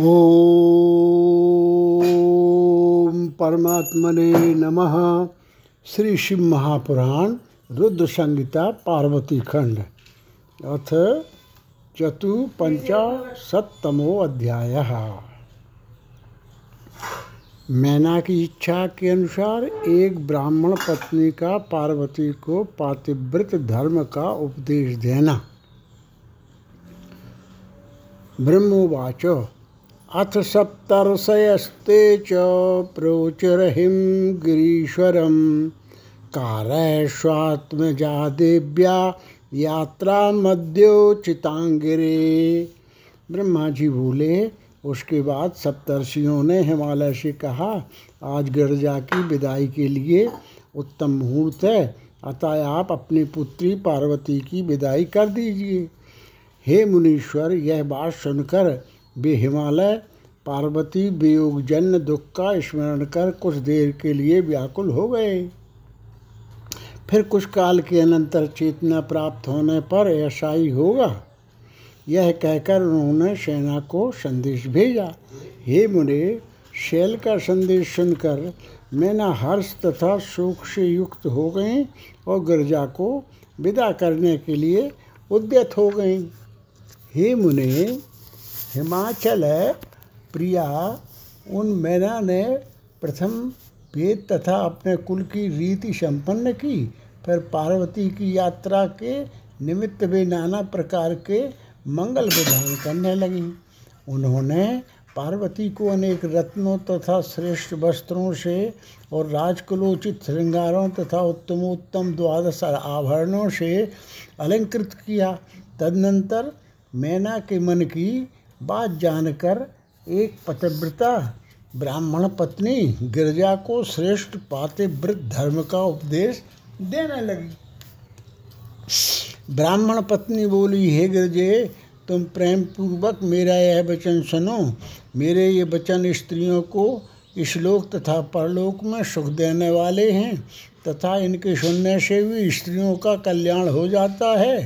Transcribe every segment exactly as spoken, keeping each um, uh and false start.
ओम परमात्मने नमः। श्री शिव महापुराण रुद्र संहिता पार्वती खंड अथ चतुपंचाशत्तमो अध्याय। मैना की इच्छा के अनुसार एक ब्राह्मण पत्नी का पार्वती को पातिव्रत धर्म का उपदेश देना। ब्रह्मोवाच अथ सप्तर्षयस्ते च प्रोचरहिं गिरीश्वरं कारयेष्वात्मजा देव्या यात्रा मध्योचितांगिरे। ब्रह्मा जी बोले, उसके बाद सप्तर्षियों ने हिमालय से कहा, आज गर्जा की विदाई के लिए उत्तम मुहूर्त है, अतः आप अपनी पुत्री पार्वती की विदाई कर दीजिए। हे मुनीश्वर, यह बात सुनकर वे हिमालय पार्वती वियोगजन्य दुख का स्मरण कर कुछ देर के लिए व्याकुल हो गए। फिर कुछ काल के अनंतर चेतना प्राप्त होने पर ऐसा ही होगा। यह कहकर उन्होंने सेना को संदेश भेजा। हे मुने, शैल का संदेश सुनकर मैना हर्ष तथा शोक से युक्त हो गई और गर्जा को विदा करने के लिए उद्यत हो गई। हे मुने, हिमाचल प्रिया उन मैना ने प्रथम वेद तथा अपने कुल की रीति संपन्न की। फिर पार्वती की यात्रा के निमित्त वे नाना प्रकार के मंगल विधान करने लगी। उन्होंने पार्वती को अनेक रत्नों तथा श्रेष्ठ वस्त्रों से और राजकुलोचित श्रृंगारों तथा उत्तमोत्तम द्वादश आभरणों से अलंकृत किया। तदनंतर मैना के मन की बात जानकर एक पतिव्रता ब्राह्मण पत्नी गिरजा को श्रेष्ठ पातिव्रत धर्म का उपदेश देने लगी। ब्राह्मण पत्नी बोली, हे गिरजे, तुम प्रेम पूर्वक मेरा यह वचन सुनो। मेरे ये वचन स्त्रियों को इस्लोक तथा परलोक में सुख देने वाले हैं तथा इनके सुनने से भी स्त्रियों का कल्याण हो जाता है।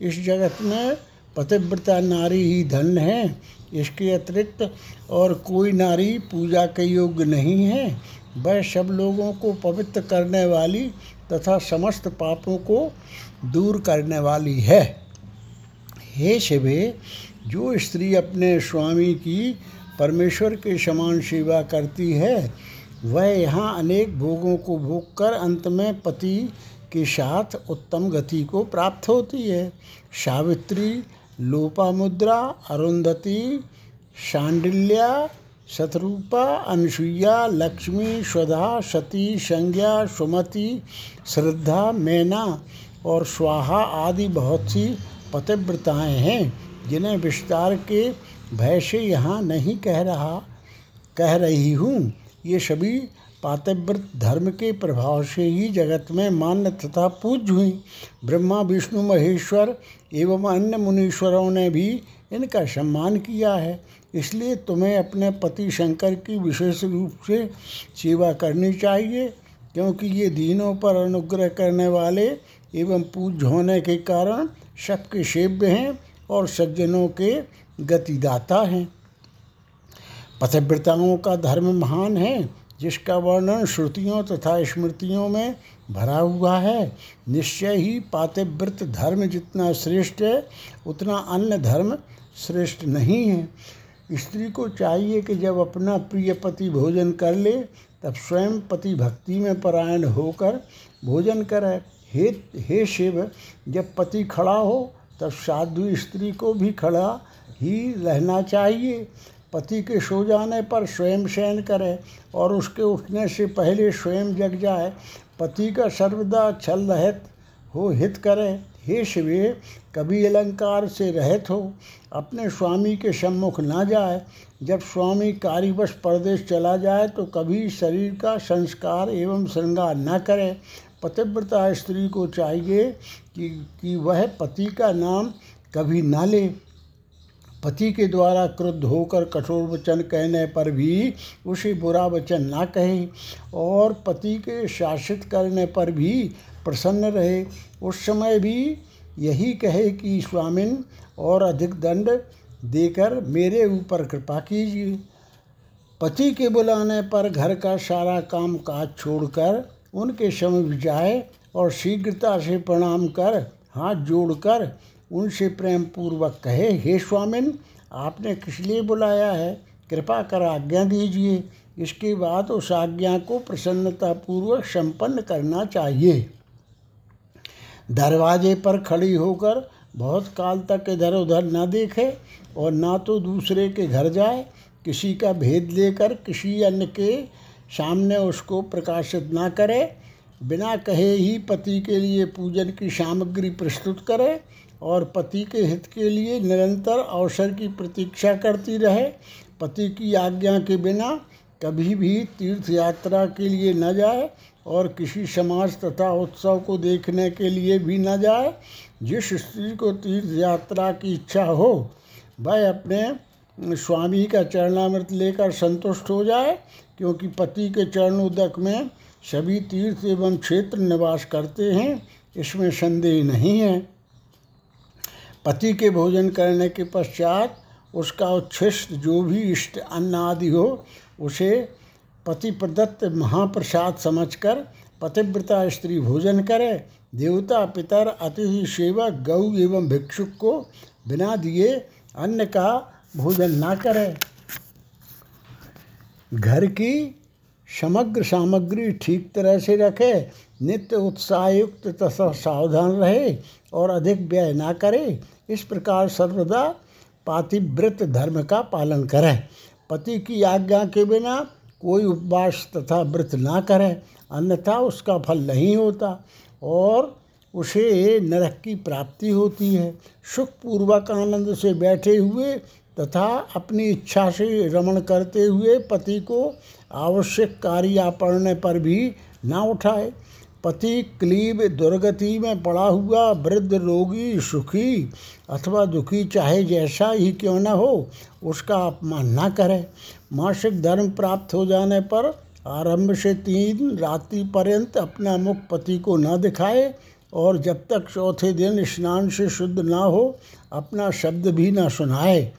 इस जगत में पतिव्रता नारी ही धन है, इसके अतिरिक्त और कोई नारी पूजा के योग्य नहीं है। वह सब लोगों को पवित्र करने वाली तथा समस्त पापों को दूर करने वाली है। हे शिवे, जो स्त्री अपने स्वामी की परमेश्वर के समान सेवा करती है, वह यहाँ अनेक भोगों को भोग कर अंत में पति के साथ उत्तम गति को प्राप्त होती है। सावित्री, लोपामुद्रा, अरुंधति, शांडिल्या, शतरूपा, अनसुईया, लक्ष्मी, स्वधा, सती, संज्ञा, सुमति, श्रद्धा, मैना और स्वाहा आदि बहुत सी पतिव्रताएँ हैं, जिन्हें विस्तार के भय से यहाँ नहीं कह रहा कह रही हूँ। ये सभी पातिव्रत धर्म के प्रभाव से ही जगत में मान्य तथा पूज्य हुई। ब्रह्मा, विष्णु, महेश्वर एवं अन्य मुनीश्वरों ने भी इनका सम्मान किया है। इसलिए तुम्हें अपने पति शंकर की विशेष रूप से सेवा करनी चाहिए, क्योंकि ये दीनों पर अनुग्रह करने वाले एवं पूज्य होने के कारण सबके सेव्य हैं और सज्जनों के गतिदाता हैं। पतिव्रताओं का धर्म महान है, जिसका वर्णन श्रुतियों तथा स्मृतियों में भरा हुआ है। निश्चय ही पातिव्रत धर्म जितना श्रेष्ठ है, उतना अन्य धर्म श्रेष्ठ नहीं है। स्त्री को चाहिए कि जब अपना प्रिय पति भोजन कर ले, तब स्वयं पति भक्ति में परायण होकर भोजन करे। हे हे शिव, जब पति खड़ा हो, तब साधु स्त्री को भी खड़ा ही रहना चाहिए। पति के सो जाने पर स्वयं शयन करे और उसके उठने से पहले स्वयं जग जाए। पति का सर्वदा छल रहित हो हित करे। हे शिवे, कभी अलंकार से रहित हो, अपने स्वामी के सम्मुख ना जाए। जब स्वामी कार्यवश परदेश चला जाए तो कभी शरीर का संस्कार एवं श्रृंगार ना करे। पतिव्रता स्त्री को चाहिए कि, कि वह पति का नाम कभी ना ले। पति के द्वारा क्रुद्ध होकर कठोर वचन कहने पर भी उसे बुरा वचन ना कहे और पति के शासित करने पर भी प्रसन्न रहे। उस समय भी यही कहे कि स्वामिन, और अधिक दंड देकर मेरे ऊपर कृपा कीजिए। पति के बुलाने पर घर का सारा काम काज छोड़कर उनके समीप जाए और शीघ्रता से प्रणाम कर हाथ जोड़कर उनसे प्रेम पूर्वक कहे, हे स्वामिन, आपने किस लिए बुलाया है, कृपा कर आज्ञा दीजिए। इसके बाद उस आज्ञा को प्रसन्नतापूर्वक संपन्न करना चाहिए। दरवाजे पर खड़ी होकर बहुत काल तक इधर उधर ना देखे और ना तो दूसरे के घर जाए। किसी का भेद लेकर किसी अन्य के सामने उसको प्रकाशित ना करे। बिना कहे ही पति के लिए पूजन की सामग्री प्रस्तुत करे और पति के हित के लिए निरंतर अवसर की प्रतीक्षा करती रहे। पति की आज्ञा के बिना कभी भी तीर्थ यात्रा के लिए न जाए और किसी समाज तथा उत्सव को देखने के लिए भी न जाए। जिस स्त्री को तीर्थ यात्रा की इच्छा हो वह अपने स्वामी का चरणामृत लेकर संतुष्ट हो जाए, क्योंकि पति के चरणोदक में सभी तीर्थ एवं क्षेत्र निवास करते हैं, इसमें संदेह नहीं है। पति के भोजन करने के पश्चात उसका उच्छिष्ट जो भी इष्ट अन्न आदि हो उसे पति प्रदत्त महाप्रसाद समझकर पतिव्रता स्त्री भोजन करे। देवता, पितर, अतिथि सेवक, गौ एवं भिक्षुक को बिना दिए अन्न का भोजन ना करे। घर की समग्र सामग्री ठीक तरह से रखे, नित्य उत्साहयुक्त तथा सावधान रहे और अधिक व्यय ना करे। इस प्रकार सर्वदा पातिव्रत धर्म का पालन करें। पति की आज्ञा के बिना कोई उपवास तथा व्रत ना करें, अन्यथा उसका फल नहीं होता और उसे नरक की प्राप्ति होती है। सुखपूर्वक आनंद से बैठे हुए तथा अपनी इच्छा से रमण करते हुए पति को आवश्यक कार्य पड़ने पर भी ना उठाए। पति क्लीब दुर्गति में पड़ा हुआ, वृद्ध, रोगी, सुखी अथवा दुखी, चाहे जैसा ही क्यों न हो, उसका अपमान ना करे। मासिक धर्म प्राप्त हो जाने पर आरंभ से तीन रात्रि पर्यंत अपना मुख पति को ना दिखाए और जब तक चौथे दिन स्नान से शुद्ध ना हो अपना शब्द भी ना सुनाए।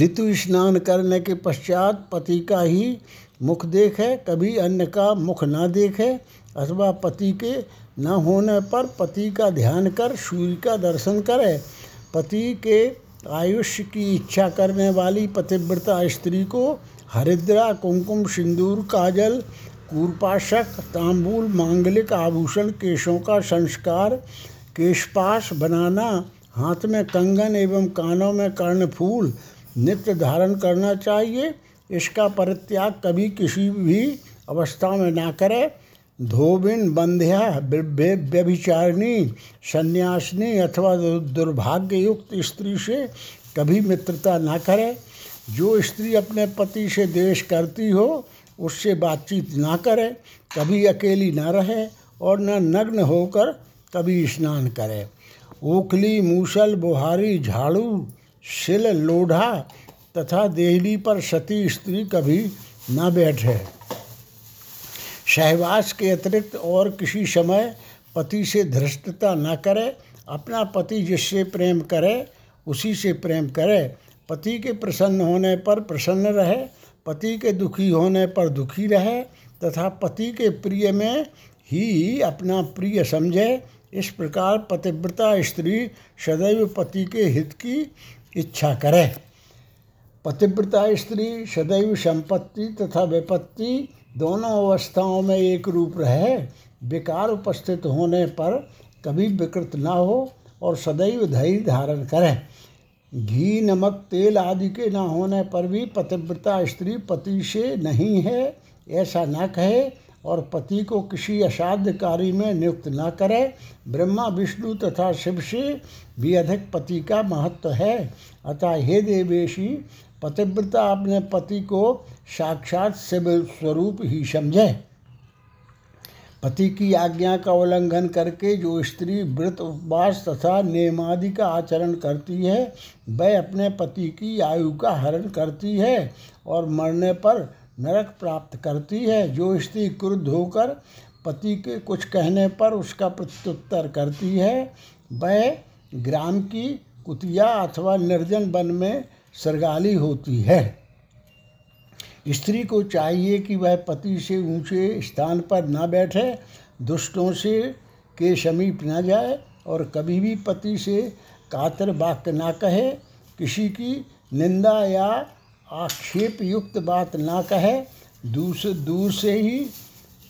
ऋतु स्नान करने के पश्चात पति का ही मुख देखे, कभी अन्य का मुख ना देखे अथवा पति के न होने पर पति का ध्यान कर सूर्य का दर्शन करे। पति के आयुष्य की इच्छा करने वाली पतिव्रता स्त्री को हरिद्रा, कुमकुम, सिंदूर, काजल, कूर्पाशक, तांबूल, मांगलिक आभूषण, केशों का संस्कार, केशपाश बनाना, हाथ में कंगन एवं कानों में कर्णफूल नित्य धारण करना चाहिए। इसका परित्याग कभी किसी भी अवस्था में ना करे। धोबिन, बंध्या, व्यभिचारिणी, सन्यासिनी अथवा दुर्भाग्ययुक्त स्त्री से कभी मित्रता ना करे। जो स्त्री अपने पति से द्वेष करती हो उससे बातचीत ना करे। कभी अकेली ना रहे और न नग्न होकर कभी स्नान करे। ओखली, मूसल, बुहारी, झाड़ू, शिल, लोढ़ा तथा देहली पर सती स्त्री कभी ना बैठे। सहवास के अतिरिक्त और किसी समय पति से धृष्टता ना करे। अपना पति जिससे प्रेम करे उसी से प्रेम करे। पति के प्रसन्न होने पर प्रसन्न रहे, पति के दुखी होने पर दुखी रहे तथा पति के प्रिय में ही अपना प्रिय समझे। इस प्रकार पतिव्रता स्त्री सदैव पति के हित की इच्छा करे। पतिव्रता स्त्री सदैव संपत्ति तथा विपत्ति दोनों अवस्थाओं में एक रूप रहे। विकार उपस्थित होने पर कभी विकृत ना हो और सदैव धैर्य धारण करें। घी, नमक, तेल आदि के ना होने पर भी पतिव्रता स्त्री पति से नहीं है ऐसा ना कहे और पति को किसी असाध्य कार्य में नियुक्त ना करे। ब्रह्मा, विष्णु तथा शिव से भी अधिक पति का महत्व है। अतः हे देवेशी, पतिव्रता अपने पति को साक्षात शिव स्वरूप ही समझे। पति की आज्ञा का उल्लंघन करके जो स्त्री व्रत, उपवास तथा नियमादि का आचरण करती है वह अपने पति की आयु का हरण करती है और मरने पर नरक प्राप्त करती है। जो स्त्री क्रुद्ध होकर पति के कुछ कहने पर उसका प्रत्युत्तर करती है वह ग्राम की कुतिया अथवा निर्जन वन में सरगाली होती है। स्त्री को चाहिए कि वह पति से ऊंचे स्थान पर ना बैठे, दुष्टों से के समीप ना जाए और कभी भी पति से कातर वाक्य ना कहे, किसी की निंदा या आक्षेप युक्त बात ना कहे, दूर दूर से ही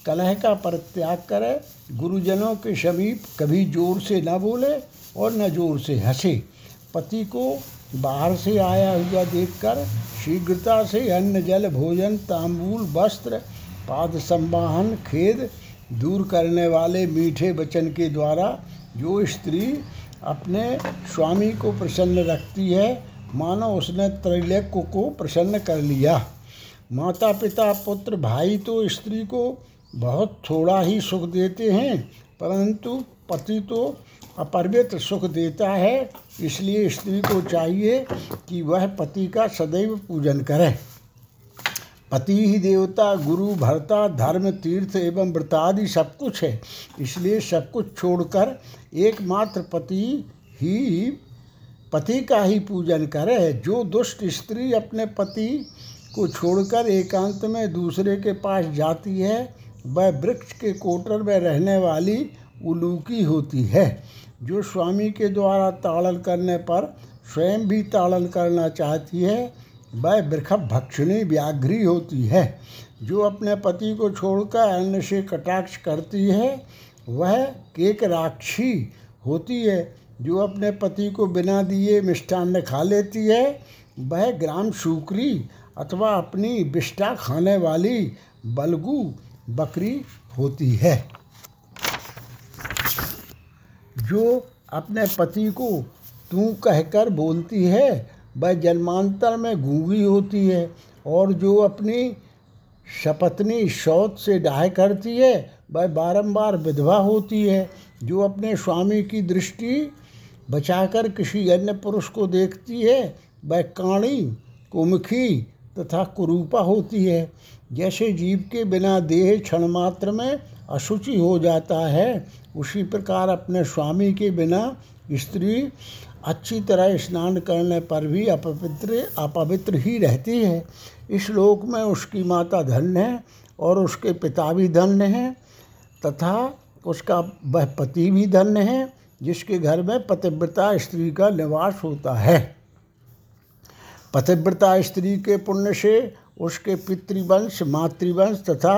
कलह का परित्याग करे, गुरुजनों के समीप कभी जोर से ना बोले और न जोर से हंसे। पति को बाहर से आया हुआ देखकर शीघ्रता से अन्न जल भोजन तांबूल वस्त्र पाद संवाहन खेद दूर करने वाले मीठे वचन के द्वारा जो स्त्री अपने स्वामी को प्रसन्न रखती है मानो उसने त्रैलोक्य को, को प्रसन्न कर लिया। माता पिता पुत्र भाई तो स्त्री को बहुत थोड़ा ही सुख देते हैं, परंतु पति तो अपरिमित सुख देता है। इसलिए स्त्री को चाहिए कि वह पति का सदैव पूजन करे। पति ही देवता गुरु भर्ता धर्म तीर्थ एवं व्रत आदि सब कुछ है। इसलिए सब कुछ छोड़कर एकमात्र पति ही पति का ही पूजन करे। जो दुष्ट स्त्री अपने पति को छोड़कर एकांत में दूसरे के पास जाती है वह वृक्ष के कोटर में रहने वाली उलूकी होती है। जो स्वामी के द्वारा ताड़न करने पर स्वयं भी ताड़न करना चाहती है वह वृषभभक्षिणी व्याघ्री होती है। जो अपने पति को छोड़कर अन्य से कटाक्ष करती है वह केकराक्षी होती है। जो अपने पति को बिना दिए मिष्ठान्न खा लेती है वह ग्राम शूकरी अथवा अपनी विष्ठा खाने वाली बलगू बकरी होती है। जो अपने पति को तू कहकर बोलती है वह जन्मांतर में गूंगी होती है। और जो अपनी सपत्नी शौच से डाह करती है वह बारंबार विधवा होती है। जो अपने स्वामी की दृष्टि बचाकर किसी अन्य पुरुष को देखती है वह काणी कुमुखी तथा कुरूपा होती है। जैसे जीव के बिना देह क्षण मात्र में अशुचि हो जाता है उसी प्रकार अपने स्वामी के बिना स्त्री अच्छी तरह स्नान करने पर भी अपवित्र अपवित्र ही रहती है। इस लोक में उसकी माता धन्य है और उसके पिता भी धन्य हैं तथा उसका वह पति भी धन्य है जिसके घर में पतिव्रता स्त्री का निवास होता है। पतिव्रता स्त्री के पुण्य से उसके पितृवंश मातृवंश तथा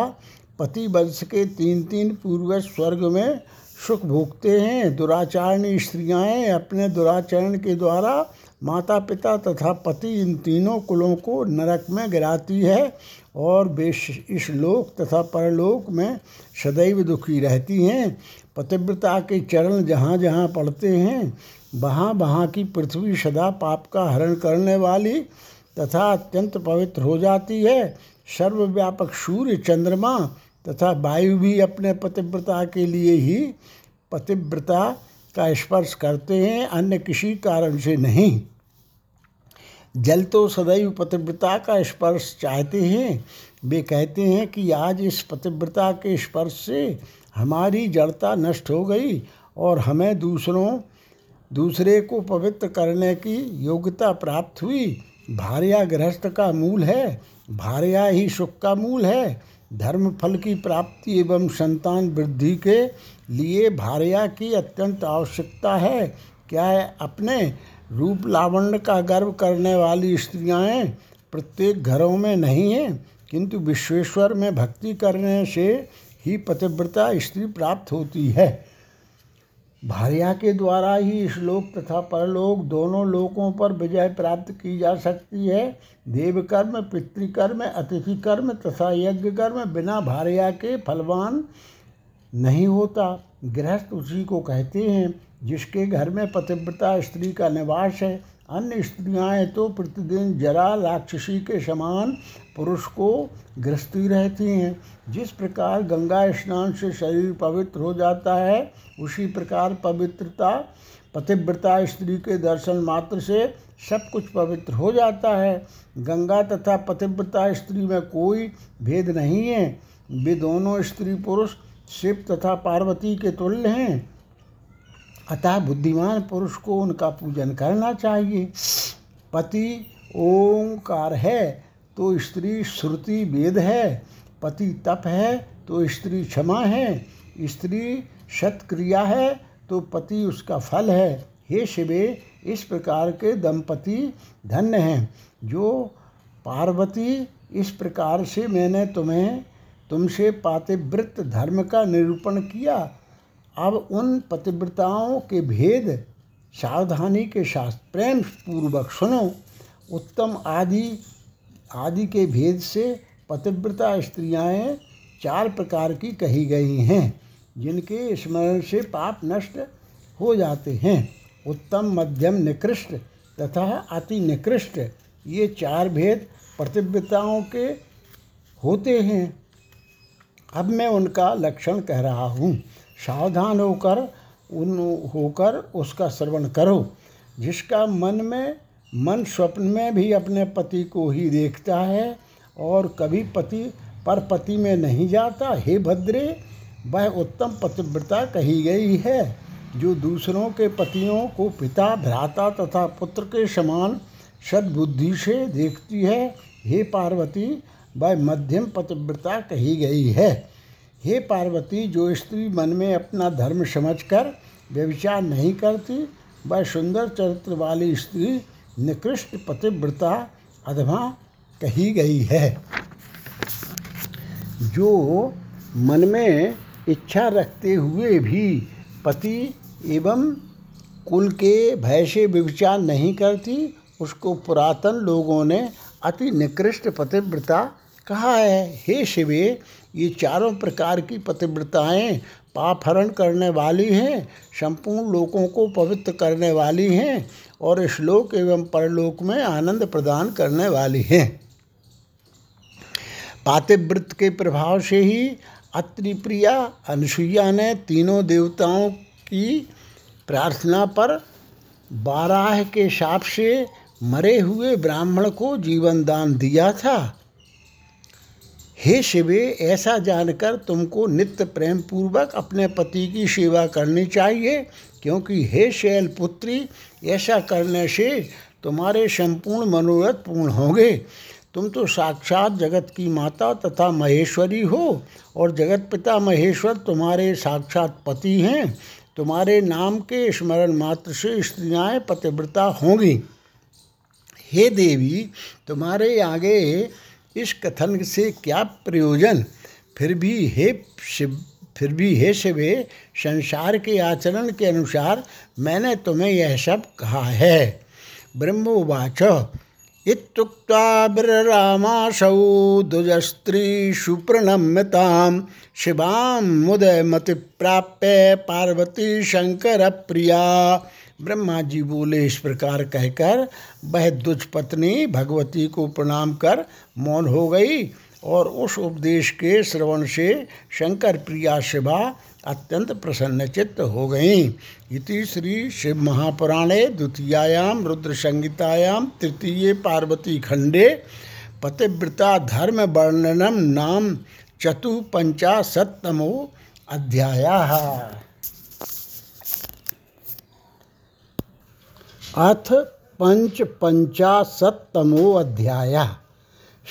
पतिवंश के तीन तीन पूर्वज स्वर्ग में सुख भोगते हैं। दुराचारणी स्त्रियाँ अपने दुराचरण के द्वारा माता पिता तथा पति इन तीनों कुलों को नरक में गिराती है और वे इस लोक तथा परलोक में सदैव दुखी रहती हैं। पतिव्रता के चरण जहाँ जहाँ पड़ते हैं वहाँ वहाँ की पृथ्वी सदा पाप का हरण करने वाली तथा अत्यंत पवित्र हो जाती है। सर्वव्यापक सूर्य चंद्रमा तथा वायु भी अपने पतिव्रता के लिए ही पतिव्रता का स्पर्श करते हैं, अन्य किसी कारण से नहीं। जल तो सदैव पतिव्रता का स्पर्श चाहते हैं। वे कहते हैं कि आज इस पतिव्रता के स्पर्श से हमारी जड़ता नष्ट हो गई और हमें दूसरों दूसरे को पवित्र करने की योग्यता प्राप्त हुई। भार्या गृहस्थ का मूल है, भार्या ही सुख का मूल है। धर्म फल की प्राप्ति एवं संतान वृद्धि के लिए भार्या की अत्यंत आवश्यकता है। क्या है, अपने रूप लावण्य का गर्व करने वाली स्त्रियाँ प्रत्येक घरों में नहीं हैं, किंतु विश्वेश्वर में भक्ति करने से ही पतिव्रता स्त्री प्राप्त होती है। भार्या के द्वारा ही इस लोक तथा परलोक दोनों लोकों पर विजय प्राप्त की जा सकती है। देवकर्म पितृकर्म अतिथि कर्म तथा यज्ञ कर्म बिना भार्या के फलवान नहीं होता। गृहस्थ उसी को कहते हैं जिसके घर में पतिव्रता स्त्री का निवास है। अन्य स्त्रियाँ तो प्रतिदिन जरा राक्षसी के समान पुरुष को गृहस्थी रहती हैं। जिस प्रकार गंगा स्नान से शरीर पवित्र हो जाता है उसी प्रकार पवित्रता पतिव्रता स्त्री के दर्शन मात्र से सब कुछ पवित्र हो जाता है। गंगा तथा पतिव्रता स्त्री में कोई भेद नहीं है। वे दोनों स्त्री पुरुष शिव तथा पार्वती के तुल्य हैं। अतः बुद्धिमान पुरुष को उनका पूजन करना चाहिए। पति ओंकार है तो स्त्री श्रुति वेद है, पति तप है तो स्त्री क्षमा है, स्त्री सत्क्रिया है तो पति उसका फल है। हे शिवे, इस प्रकार के दंपति धन्य हैं। जो पार्वती, इस प्रकार से मैंने तुम्हें तुमसे पातिव्रत धर्म का निरूपण किया। अब उन पतिव्रताओं के भेद सावधानी के साथ प्रेम पूर्वक सुनो। उत्तम आदि आदि के भेद से पतिव्रता स्त्रियाँ चार प्रकार की कही गई हैं, जिनके स्मरण से पाप नष्ट हो जाते हैं। उत्तम, मध्यम, निकृष्ट तथा अति निकृष्ट, ये चार भेद पतिव्रताओं के होते हैं। अब मैं उनका लक्षण कह रहा हूँ, सावधान होकर उन होकर उसका श्रवण करो। जिसका मन में मन स्वप्न में भी अपने पति को ही देखता है और कभी पति पर पति में नहीं जाता, हे भद्रे, वह उत्तम पतिव्रता कही गई है। जो दूसरों के पतियों को पिता, भ्राता तथा पुत्र के समान सद्बुद्धि से देखती है, हे पार्वती, वह मध्यम पतिव्रता कही गई है। हे पार्वती, जो स्त्री मन में अपना धर्म समझकर व्यभिचार नहीं करती, वह सुंदर चरित्र वाली स्त्री निकृष्ट पतिव्रता अधमा कही गई है। जो मन में इच्छा रखते हुए भी पति एवं कुल के भय से व्यभिचार नहीं करती, उसको पुरातन लोगों ने अति निकृष्ट पतिव्रता कहा है। हे शिवे, ये चारों प्रकार की पतिव्रताएँ पापहरण करने वाली हैं, संपूर्ण लोकों को पवित्र करने वाली हैं और श्लोक एवं परलोक में आनंद प्रदान करने वाली हैं। पातिव्रत के प्रभाव से ही अत्रि प्रिया अनुसुईया ने तीनों देवताओं की प्रार्थना पर बाराह के शाप से मरे हुए ब्राह्मण को जीवन दान दिया था। हे शिवे, ऐसा जानकर तुमको नित्य प्रेम पूर्वक अपने पति की सेवा करनी चाहिए, क्योंकि हे शैल पुत्री, ऐसा करने से तुम्हारे संपूर्ण मनोरथ पूर्ण होंगे। तुम तो साक्षात जगत की माता तथा महेश्वरी हो और जगत पिता महेश्वर तुम्हारे साक्षात पति हैं। तुम्हारे नाम के स्मरण मात्र से स्त्रियाँ पतिव्रता होंगी। हे देवी, तुम्हारे आगे इस कथन से क्या प्रयोजन। फिर भी हे शिव फिर भी हे शिवे, संसार के आचरण के अनुसार मैंने तुम्हें यह सब कहा है। ब्रह्मोवाच इत्युक्ता ब्ररामासौ द्विजस्त्री सुप्रणम्यतां शिवां मुदयमति प्राप्य पार्वती शंकर प्रिया। ब्रह्मा जी बोले, इस प्रकार कहकर वह द्विज पत्नी भगवती को प्रणाम कर मौन हो गई और उस उपदेश के श्रवण से शंकर प्रिया शिवा अत्यंत प्रसन्नचित्त हो गईं। इति श्री शिव महापुराणे द्वितीयायाम रुद्र संहितायाम तृतीये पार्वती खंडे पतिव्रता धर्म वर्णनम नाम चतुपंचाशत्तमो अध्यायः। अथ पंच पंचाशत्तमो अध्याय।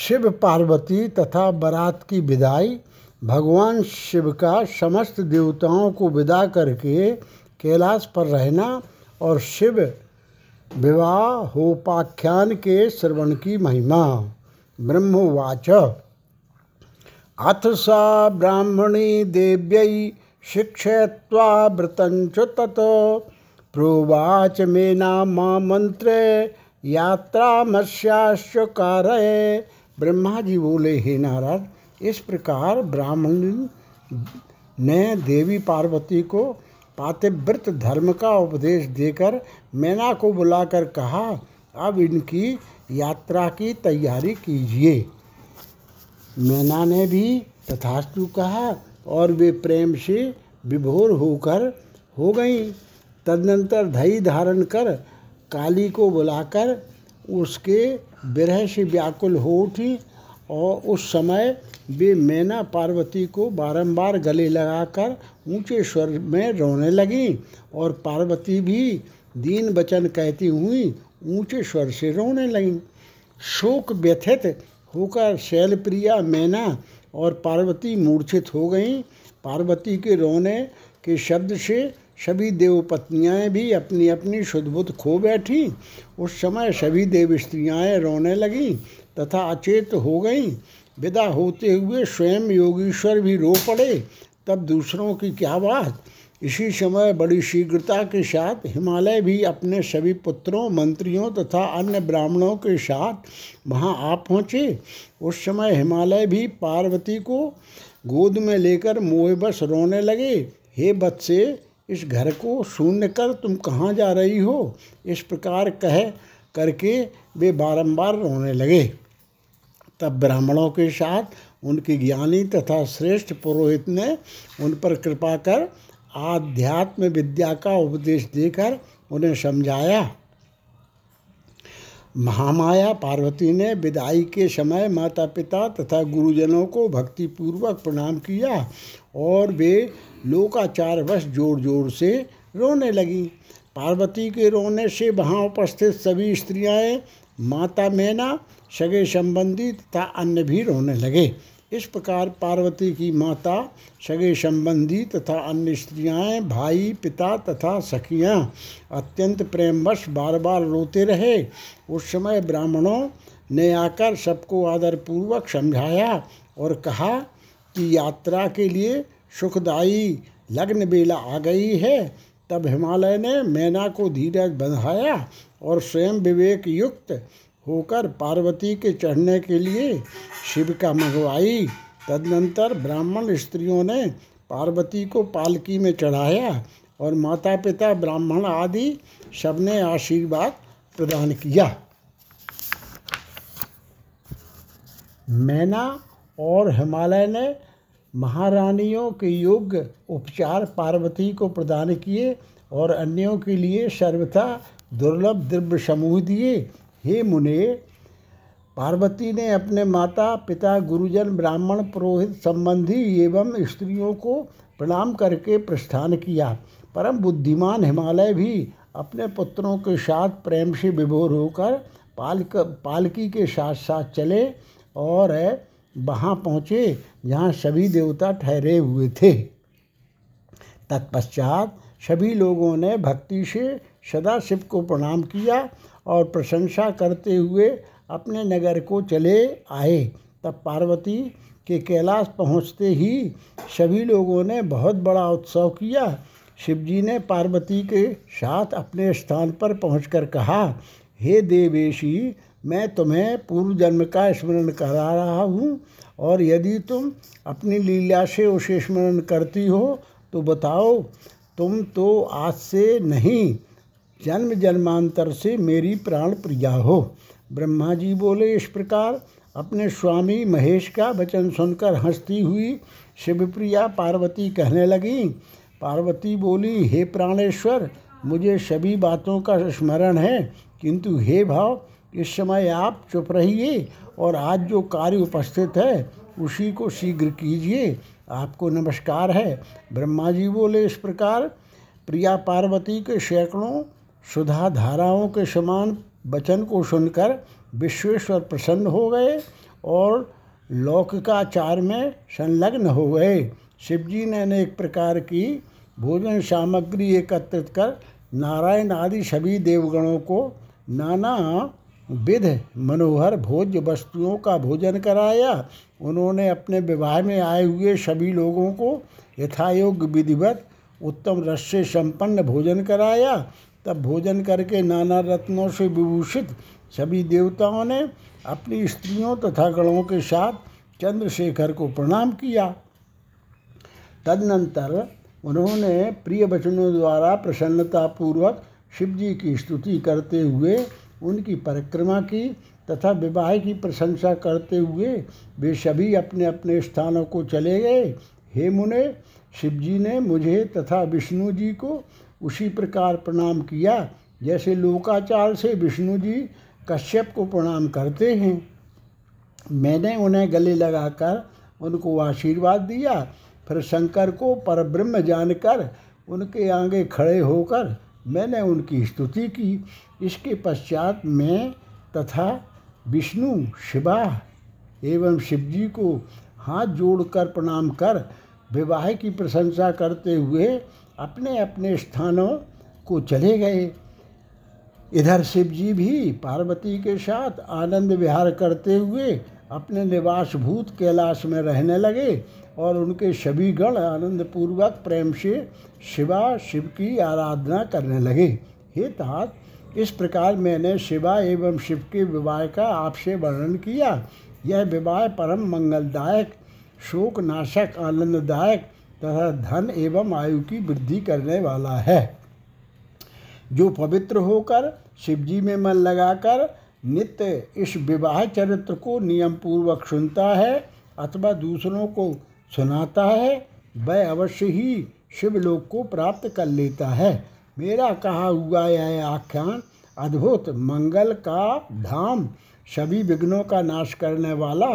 शिव पार्वती तथा बारात की विदाई। भगवान शिव का समस्त देवताओं को विदा करके कैलाश पर रहना और शिव विवाह होपाख्यान के श्रवण की महिमा। ब्रह्मोवाच अथ सा ब्राह्मणी देव्यै शिक्षयत्वा व्रतञ्च ततो प्रोवाच मे नामा मंत्रे यात्रा मस्यास्य कारये। ब्रह्मा जी बोले, हे नारद, इस प्रकार ब्राह्मण ने देवी पार्वती को पातिव्रत धर्म का उपदेश देकर मैना को बुलाकर कहा, अब इनकी यात्रा की तैयारी कीजिए। मैना ने भी तथास्तु कहा और वे प्रेम से विभोर होकर हो गईं। तदनंतर धई धारण कर काली को बुलाकर उसके विरह से व्याकुल हो उठी और उस समय वे मैना पार्वती को बारंबार गले लगाकर ऊंचे स्वर में रोने लगीं और पार्वती भी दीन वचन कहती हुई ऊंचे स्वर से रोने लगीं। शोक व्यथित होकर शैलप्रिया, मैना और पार्वती मूर्छित हो गईं। पार्वती के रोने के शब्द से सभी देव पत्नियाँ भी अपनी अपनी सुधबुद्ध खो बैठी। उस समय सभी देव स्त्रियाँ रोने लगीं तथा अचेत हो गईं। विदा होते हुए स्वयं योगीश्वर भी रो पड़े, तब दूसरों की क्या बात। इसी समय बड़ी शीघ्रता के साथ हिमालय भी अपने सभी पुत्रों, मंत्रियों तथा अन्य ब्राह्मणों के साथ वहाँ आ पहुँचे। उस समय हिमालय भी पार्वती को गोद में लेकर मोहवश रोने लगे। हे बच्चे, इस घर को शून्य कर तुम कहाँ जा रही हो। इस प्रकार कह करके वे बारंबार रोने लगे। तब ब्राह्मणों के साथ उनके ज्ञानी तथा श्रेष्ठ पुरोहित ने उन पर कृपा कर आध्यात्म विद्या का उपदेश देकर उन्हें समझाया। महामाया पार्वती ने विदाई के समय माता पिता तथा गुरुजनों को भक्तिपूर्वक प्रणाम किया और वे लोकाचारवश जोर जोर से रोने लगी। पार्वती के रोने से वहाँ उपस्थित सभी स्त्रियाँ, माता मैना, सगे संबंधी तथा अन्य भी रोने लगे। इस प्रकार पार्वती की माता, सगे संबंधी तथा अन्य स्त्रियाँ, भाई, पिता तथा सखियाँ अत्यंत प्रेमवश बार बार रोते रहे। उस समय ब्राह्मणों ने आकर सबको आदरपूर्वक समझाया और कहा कि यात्रा के लिए सुखदायी लग्न बेला आ गई है। तब हिमालय ने मैना को धीरज बंधाया और स्वयं विवेक युक्त होकर पार्वती के चढ़ने के लिए शिविका मंगवाई। तदनंतर ब्राह्मण स्त्रियों ने पार्वती को पालकी में चढ़ाया और माता पिता, ब्राह्मण आदि सबने आशीर्वाद प्रदान किया। मैना और हिमालय ने महारानियों के योग्य उपचार पार्वती को प्रदान किए और अन्यों के लिए सर्वथा दुर्लभ द्रव्य समूह दिए। हे मुने, पार्वती ने अपने माता पिता, गुरुजन, ब्राह्मण, पुरोहित, संबंधी एवं स्त्रियों को प्रणाम करके प्रस्थान किया। परम बुद्धिमान हिमालय भी अपने पुत्रों के साथ प्रेम से विभोर होकर पालक पालकी के साथ साथ चले और वहाँ पहुँचे जहाँ सभी देवता ठहरे हुए थे। तत्पश्चात सभी लोगों ने भक्ति से सदा शिव को प्रणाम किया और प्रशंसा करते हुए अपने नगर को चले आए। तब पार्वती के कैलाश पहुँचते ही सभी लोगों ने बहुत बड़ा उत्सव किया। शिवजी ने पार्वती के साथ अपने स्थान पर पहुंचकर कहा, हे देवेशी, मैं तुम्हें पूर्व जन्म का स्मरण करा रहा हूँ और यदि तुम अपनी लीला से उसे स्मरण करती हो तो बताओ, तुम तो आज से नहीं जन्म जन्मांतर से मेरी प्राण प्रिया हो। ब्रह्मा जी बोले, इस प्रकार अपने स्वामी महेश का वचन सुनकर हंसती हुई शिवप्रिया पार्वती कहने लगी। पार्वती बोली, हे प्राणेश्वर, मुझे सभी बातों का स्मरण है, किंतु हे भाव, इस समय आप चुप रहिए और आज जो कार्य उपस्थित है उसी को शीघ्र कीजिए। आपको नमस्कार है। ब्रह्मा जी बोले, इस प्रकार प्रिया पार्वती के सैकड़ों सुधा धाराओं के समान वचन को सुनकर विश्वेश्वर प्रसन्न हो गए और लौकिकाचार में संलग्न हो गए। शिवजी ने अनेक प्रकार की भोजन सामग्री एकत्रित कर नारायण आदि सभी देवगणों को नाना विध मनोहर भोज्य वस्तुओं का भोजन कराया। उन्होंने अपने विवाह में आए हुए सभी लोगों को यथायोग्य विधिवत उत्तम रस से संपन्न भोजन कराया। तब भोजन करके नाना रत्नों से विभूषित सभी देवताओं ने अपनी स्त्रियों तथा गणों के साथ चंद्रशेखर को प्रणाम किया। तदनंतर उन्होंने प्रिय वचनों द्वारा प्रसन्नतापूर्वक शिवजी की स्तुति करते हुए उनकी परिक्रमा की तथा विवाह की प्रशंसा करते हुए वे सभी अपने अपने स्थानों को चले गए। हे मुने, शिवजी ने मुझे तथा विष्णु जी को उसी प्रकार प्रणाम किया जैसे लोकाचार से विष्णु जी कश्यप को प्रणाम करते हैं। मैंने उन्हें गले लगाकर उनको आशीर्वाद दिया। फिर शंकर को परब्रह्म जानकर उनके आगे खड़े होकर मैंने उनकी स्तुति की। इसके पश्चात मैं तथा विष्णु, शिवा एवं शिवजी को हाथ जोड़कर प्रणाम कर विवाह की प्रशंसा करते हुए अपने अपने स्थानों को चले गए। इधर शिवजी भी पार्वती के साथ आनंद विहार करते हुए अपने निवासभूत कैलाश में रहने लगे और उनके सभी गण आनंदपूर्वक प्रेम से शिवा शिव की आराधना करने लगे। हे तात, इस प्रकार मैंने शिवा एवं शिव के विवाह का आपसे वर्णन किया। यह विवाह परम मंगलदायक, शोकनाशक, आनंददायक तथा धन एवं आयु की वृद्धि करने वाला है। जो पवित्र होकर शिवजी में मन लगाकर नित्य इस विवाह चरित्र को नियम पूर्वक सुनता है अथवा दूसरों को सुनाता है, वह अवश्य ही शिवलोक को प्राप्त कर लेता है। मेरा कहा हुआ यह आख्यान अद्भुत, मंगल का धाम, सभी विघ्नों का नाश करने वाला,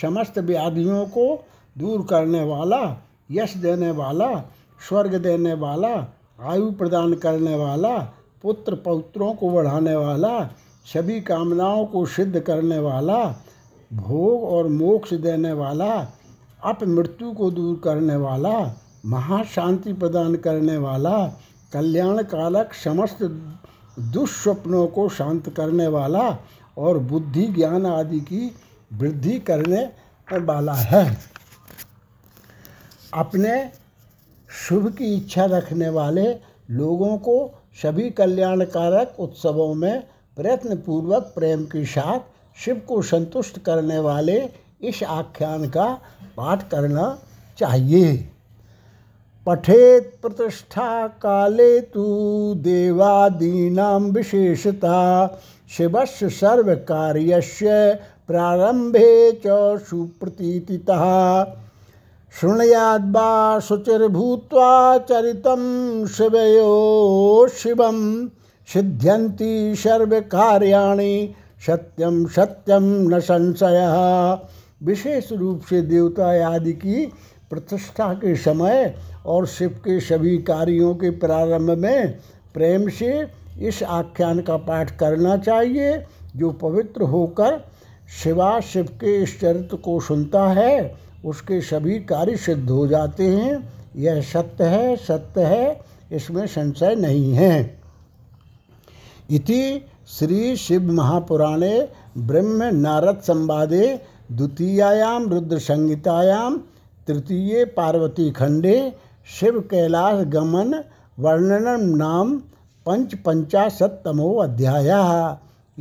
समस्त व्याधियों को दूर करने वाला, यश देने वाला, स्वर्ग देने वाला, आयु प्रदान करने वाला, पुत्र पौत्रों को बढ़ाने वाला, सभी कामनाओं को सिद्ध करने वाला, भोग और मोक्ष देने वाला, अप मृत्यु को दूर करने वाला, महाशांति प्रदान करने वाला, कल्याणकारक, समस्त दुष्स्वप्नों को शांत करने वाला और बुद्धि ज्ञान आदि की वृद्धि करने वाला है। अपने शुभ की इच्छा रखने वाले लोगों को सभी कल्याणकारक उत्सवों में प्रयत्नपूर्वक प्रेम के साथ शिव को संतुष्ट करने वाले इस आख्यान का पाठ करना चाहिए। पठेत प्रतिष्ठा काले तु देवादीनां विशेषता शिवस्य सर्वकार्यस्य प्रारंभे च सुप्रतीतितः शृणुयाद्वा शुचिर्भूत्वा चरितं शिवयो शिवं सिद्ध्यन्ति सर्वकार्याणि सत्यं सत्यं न संशयः। विशेष रूप से देवता आदि की प्रतिष्ठा के समय और शिव के सभी कार्यों के प्रारंभ में प्रेम से इस आख्यान का पाठ करना चाहिए। जो पवित्र होकर शिवा शिव के इस चरित्र को सुनता है उसके सभी कार्य सिद्ध हो जाते हैं। यह सत्य है, सत्य है, इसमें संशय नहीं है। इति श्री शिव महापुराणे ब्रह्म नारद संवादे द्वितीयायाम रुद्र संहितायाम तृतीये पार्वती खंडे शिव कैलाश गमन वर्णनम नाम पंच पंचाशत्तमो अध्यायः।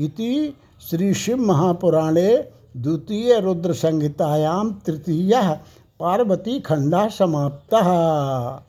इति श्री शिव महापुराणे द्वितीय रुद्र संहितायाम तृतीय पार्वती खंडः समाप्तः।